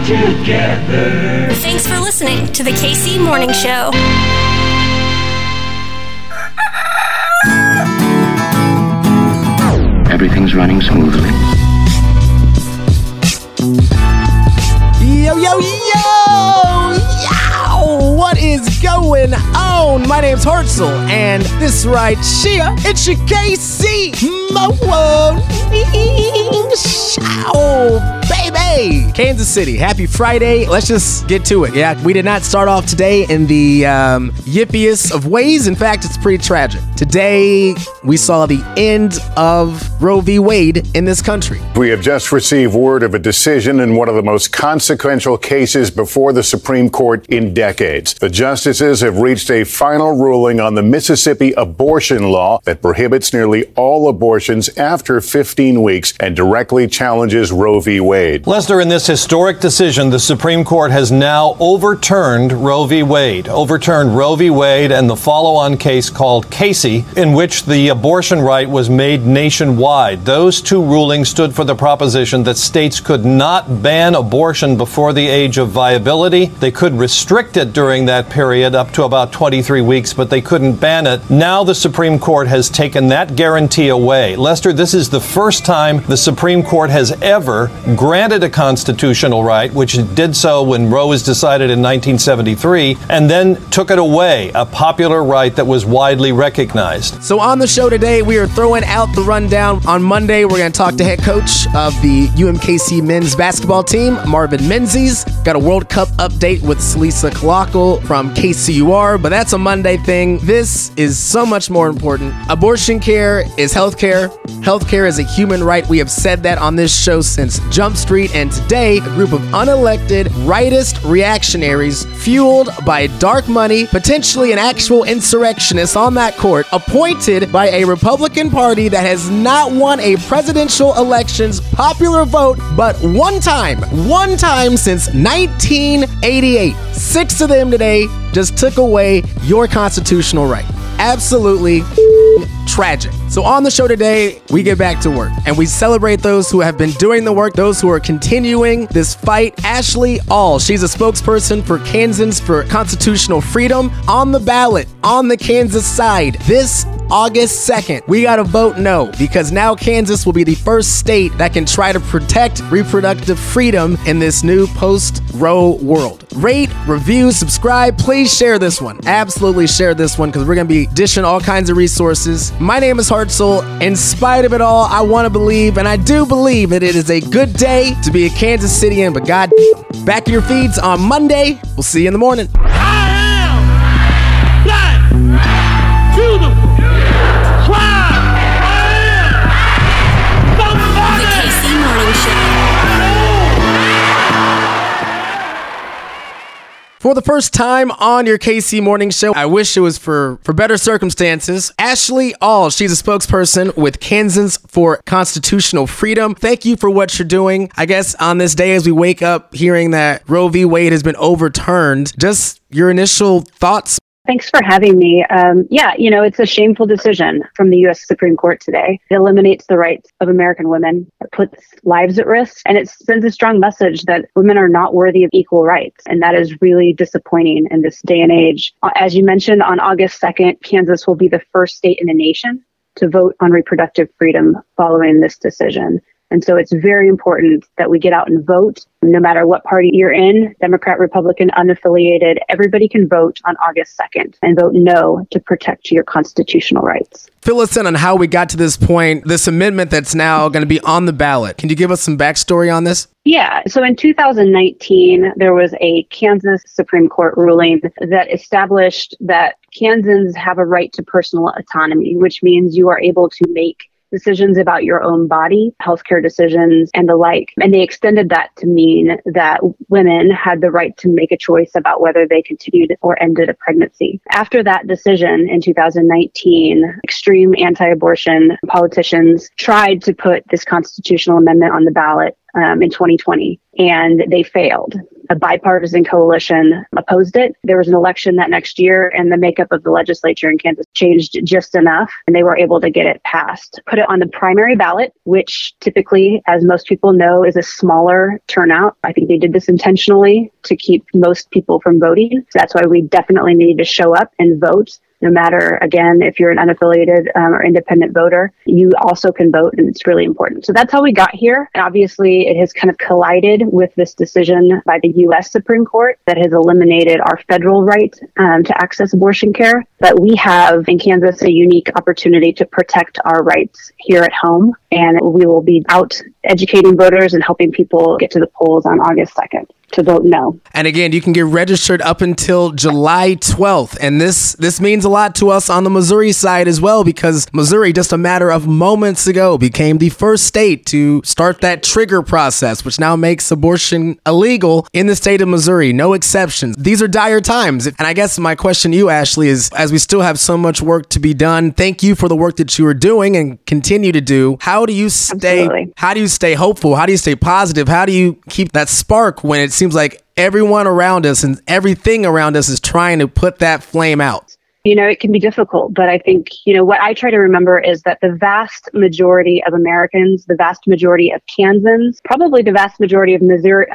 come together. Thanks for listening to the KC Morning Show. Everything's running smoothly. Yo, yo, yo! Yow! What is going on? My name's Hartzell, and this right here, it's your KC Morning Show. Baby! Kansas City, happy Friday. Let's just get to it. Yeah, we did not start off today in the yippiest of ways. In fact, it's pretty tragic. Today, we saw the end of Roe v. Wade in this country. We have just received word of a decision in one of the most consequential cases before the Supreme Court in decades. The justices have reached a final ruling on the Mississippi abortion law that prohibits nearly all abortions after 15 weeks and directly challenges Roe v. Wade. Lester, in this historic decision, the Supreme Court has now overturned Roe v. Wade and the follow-on case called Casey, in which the abortion right was made nationwide. Those two rulings stood for the proposition that states could not ban abortion before the age of viability. They could restrict it during that period up to about 23 weeks, but they couldn't ban it. Now the Supreme Court has taken that guarantee away. Lester, this is the first time the Supreme Court has ever granted a constitutional right, which it did so when Roe was decided in 1973, and then took it away, a popular right that was widely recognized. So on the show today, we are throwing out the rundown. On Monday, we're going to talk to head coach of the UMKC men's basketball team, Marvin Menzies. Got a World Cup update with Salisa Kalakle from KCUR, but that's a Monday thing. This is so much more important. Abortion care is health care. Health care is a human right. We have said that on this show since Jump Street, and today, a group of unelected rightist reactionaries fueled by dark money, potentially an actual insurrectionist on that court, appointed by a Republican Party that has not won a presidential election's popular vote but one time since 1988. 6 of them today just took away your constitutional right. Absolutely tragic. So on the show today, we get back to work and we celebrate those who have been doing the work, those who are continuing this fight. Ashley All, she's a spokesperson for Kansans for Constitutional Freedom, on the ballot on the Kansas side. This August 2nd, we gotta vote no, because now Kansas will be the first state that can try to protect reproductive freedom in this new post-Roe world. Rate, review, subscribe, please share this one. Absolutely share this one, because we're gonna be dishing all kinds of resources. My name is Hartzell. In spite of it all, I wanna believe, and I do believe, that it is a good day to be a Kansas Citian, but God, back in your feeds on Monday. We'll see you in the morning. I am not to the For the first time on your KC Morning Show, I wish it was for better circumstances. Ashley All, she's a spokesperson with Kansans for Constitutional Freedom. Thank you for what you're doing. I guess on this day, as we wake up hearing that Roe v. Wade has been overturned, just your initial thoughts. Thanks for having me. It's a shameful decision from the U.S. Supreme Court today. It eliminates the rights of American women. It puts lives at risk, and it sends a strong message that women are not worthy of equal rights, and that is really disappointing in this day and age. As you mentioned, on August 2nd, Kansas will be the first state in the nation to vote on reproductive freedom following this decision. And so it's very important that we get out and vote. No matter what party you're in, Democrat, Republican, unaffiliated, everybody can vote on August 2nd and vote no to protect your constitutional rights. Fill us in on how we got to this point, this amendment that's now going to be on the ballot. Can you give us some backstory on this? Yeah. So in 2019, there was a Kansas Supreme Court ruling that established that Kansans have a right to personal autonomy, which means you are able to make decisions about your own body, healthcare decisions, and the like. And they extended that to mean that women had the right to make a choice about whether they continued or ended a pregnancy. After that decision in 2019, extreme anti-abortion politicians tried to put this constitutional amendment on the ballot in 2020, and they failed. A bipartisan coalition opposed it. There was an election that next year, and the makeup of the legislature in Kansas changed just enough, and they were able to get it passed. Put it on the primary ballot, which typically, as most people know, is a smaller turnout. I think they did this intentionally to keep most people from voting. So that's why we definitely need to show up and vote. No matter, again, if you're an unaffiliated or independent voter, you also can vote, and it's really important. So that's how we got here. And obviously, it has kind of collided with this decision by the U.S. Supreme Court that has eliminated our federal right to access abortion care. But we have in Kansas a unique opportunity to protect our rights here at home. And we will be out educating voters and helping people get to the polls on August 2nd. To vote no. And again, you can get registered up until July 12th. And this means a lot to us on the Missouri side as well, because Missouri, just a matter of moments ago, became the first state to start that trigger process, which now makes abortion illegal in the state of Missouri. No exceptions. These are dire times. And I guess my question to you, Ashley, is as we still have so much work to be done, thank you for the work that you are doing and continue to do. How do you stay hopeful? How do you stay positive? How do you keep that spark when it seems like everyone around us and everything around us is trying to put that flame out? You know, it can be difficult, but I think, you know, what I try to remember is that the vast majority of Americans, the vast majority of Kansans, probably the vast majority of Missouri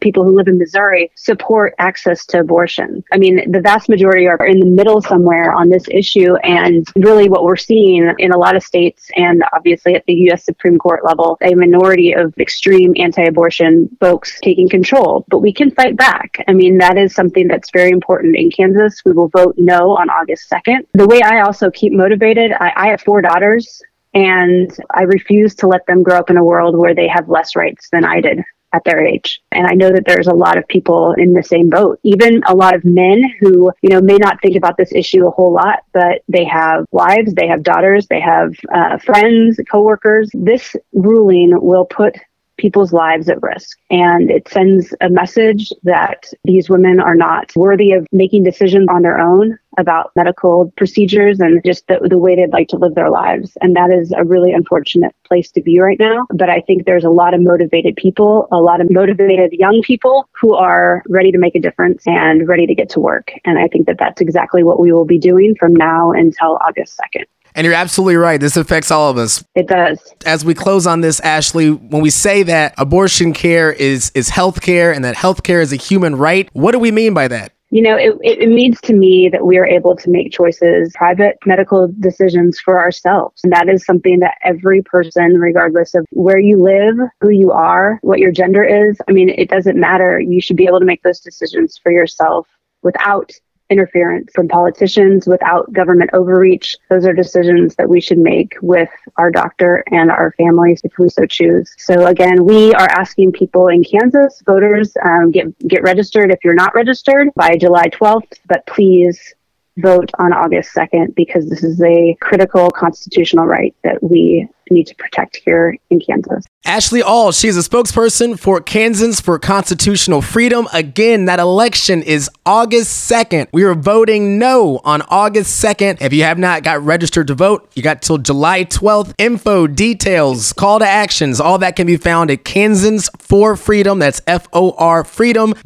people who live in Missouri support access to abortion. I mean, the vast majority are in the middle somewhere on this issue. And really what we're seeing in a lot of states, and obviously at the U.S. Supreme Court level, a minority of extreme anti-abortion folks taking control. But we can fight back. I mean, that is something that's very important in Kansas. We will vote no on August 2nd. The way I also keep motivated, I have 4 daughters, and I refuse to let them grow up in a world where they have less rights than I did at their age. And I know that there's a lot of people in the same boat, even a lot of men who, you know, may not think about this issue a whole lot, but they have wives, they have daughters, they have friends, coworkers. This ruling will put people's lives at risk. And it sends a message that these women are not worthy of making decisions on their own about medical procedures and just the way they'd like to live their lives. And that is a really unfortunate place to be right now. But I think there's a lot of motivated people, a lot of motivated young people who are ready to make a difference and ready to get to work. And I think that that's exactly what we will be doing from now until August 2nd. And you're absolutely right. This affects all of us. It does. As we close on this, Ashley, when we say that abortion care is health care and that health care is a human right, what do we mean by that? You know, it means to me that we are able to make choices, private medical decisions for ourselves. And that is something that every person, regardless of where you live, who you are, what your gender is, I mean, it doesn't matter. You should be able to make those decisions for yourself without interference from politicians, without government overreach. Those are decisions that we should make with our doctor and our families if we so choose. So again, we are asking people in Kansas, voters, get registered if you're not registered by July 12th, but please vote on August 2nd, because this is a critical constitutional right that we need to protect here in Kansas. Ashley All, she's a spokesperson for Kansans for Constitutional Freedom. Again, that election is August 2nd. We are voting no on August 2nd. If you have not got registered to vote, you got till July 12th. Info, details, call to actions, all that can be found at Kansans for Freedom. That's F-O-R freedom.com.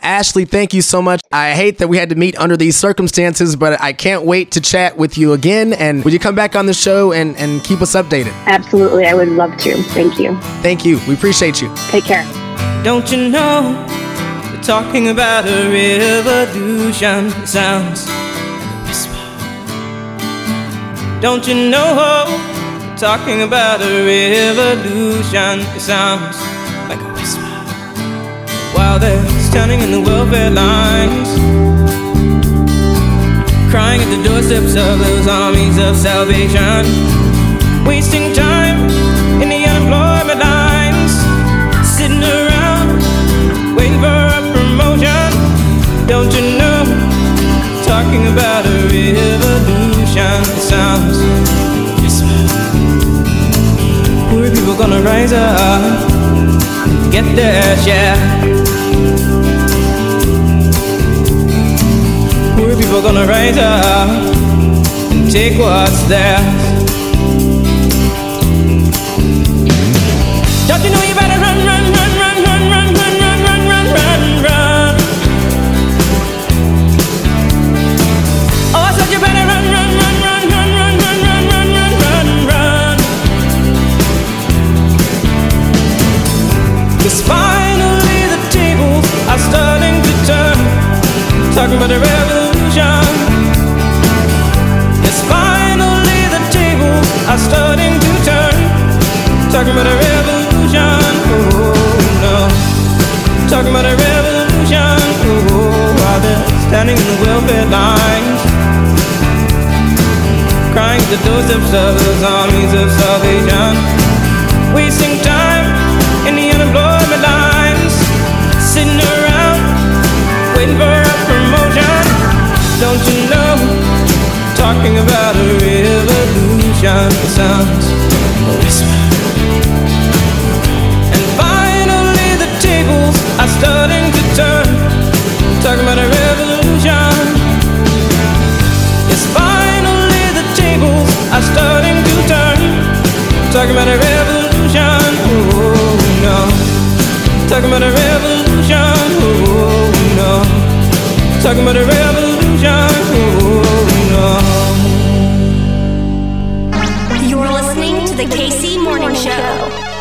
Ashley, thank you so much. I hate that we had to meet under these circumstances, but I can't wait to chat with you again. And would you come back on the show and keep us updated? Absolutely. I would love to. Thank you. Thank you. We appreciate you. Take care. Don't you know, we're talking about a revolution. It sounds like a whisper. Don't you know, we're talking about a revolution. It sounds like a whisper. While they're standing in the welfare lines, crying at the doorsteps of those armies of salvation, wasting time in the unemployment lines, sitting around waiting for a promotion. Don't you know, talking about a revolution. It sounds whisper. Poor people gonna rise up, get their share. Poor people gonna rise up and take what's theirs. Don't you know you It's finally the tables are starting to turn. Talking about the revolution. It's finally the tables are starting to turn. Talking about the revolution. Oh no. Talking about the revolution. Oh, while they're standing in the welfare lines, crying to those themselves, armies of salvation. Wasting time in the unemployment lines, sitting around, waiting for a promotion. Don't you know, talking about a revolution sounds a whisper. And finally the tables are starting to turn, talking about a revolution. It's finally the tables are starting to turn, talking about a revolution. Oh no, talking about a revolution. Oh no, talking about a revolution. Oh no. You're listening to the KC Morning Show.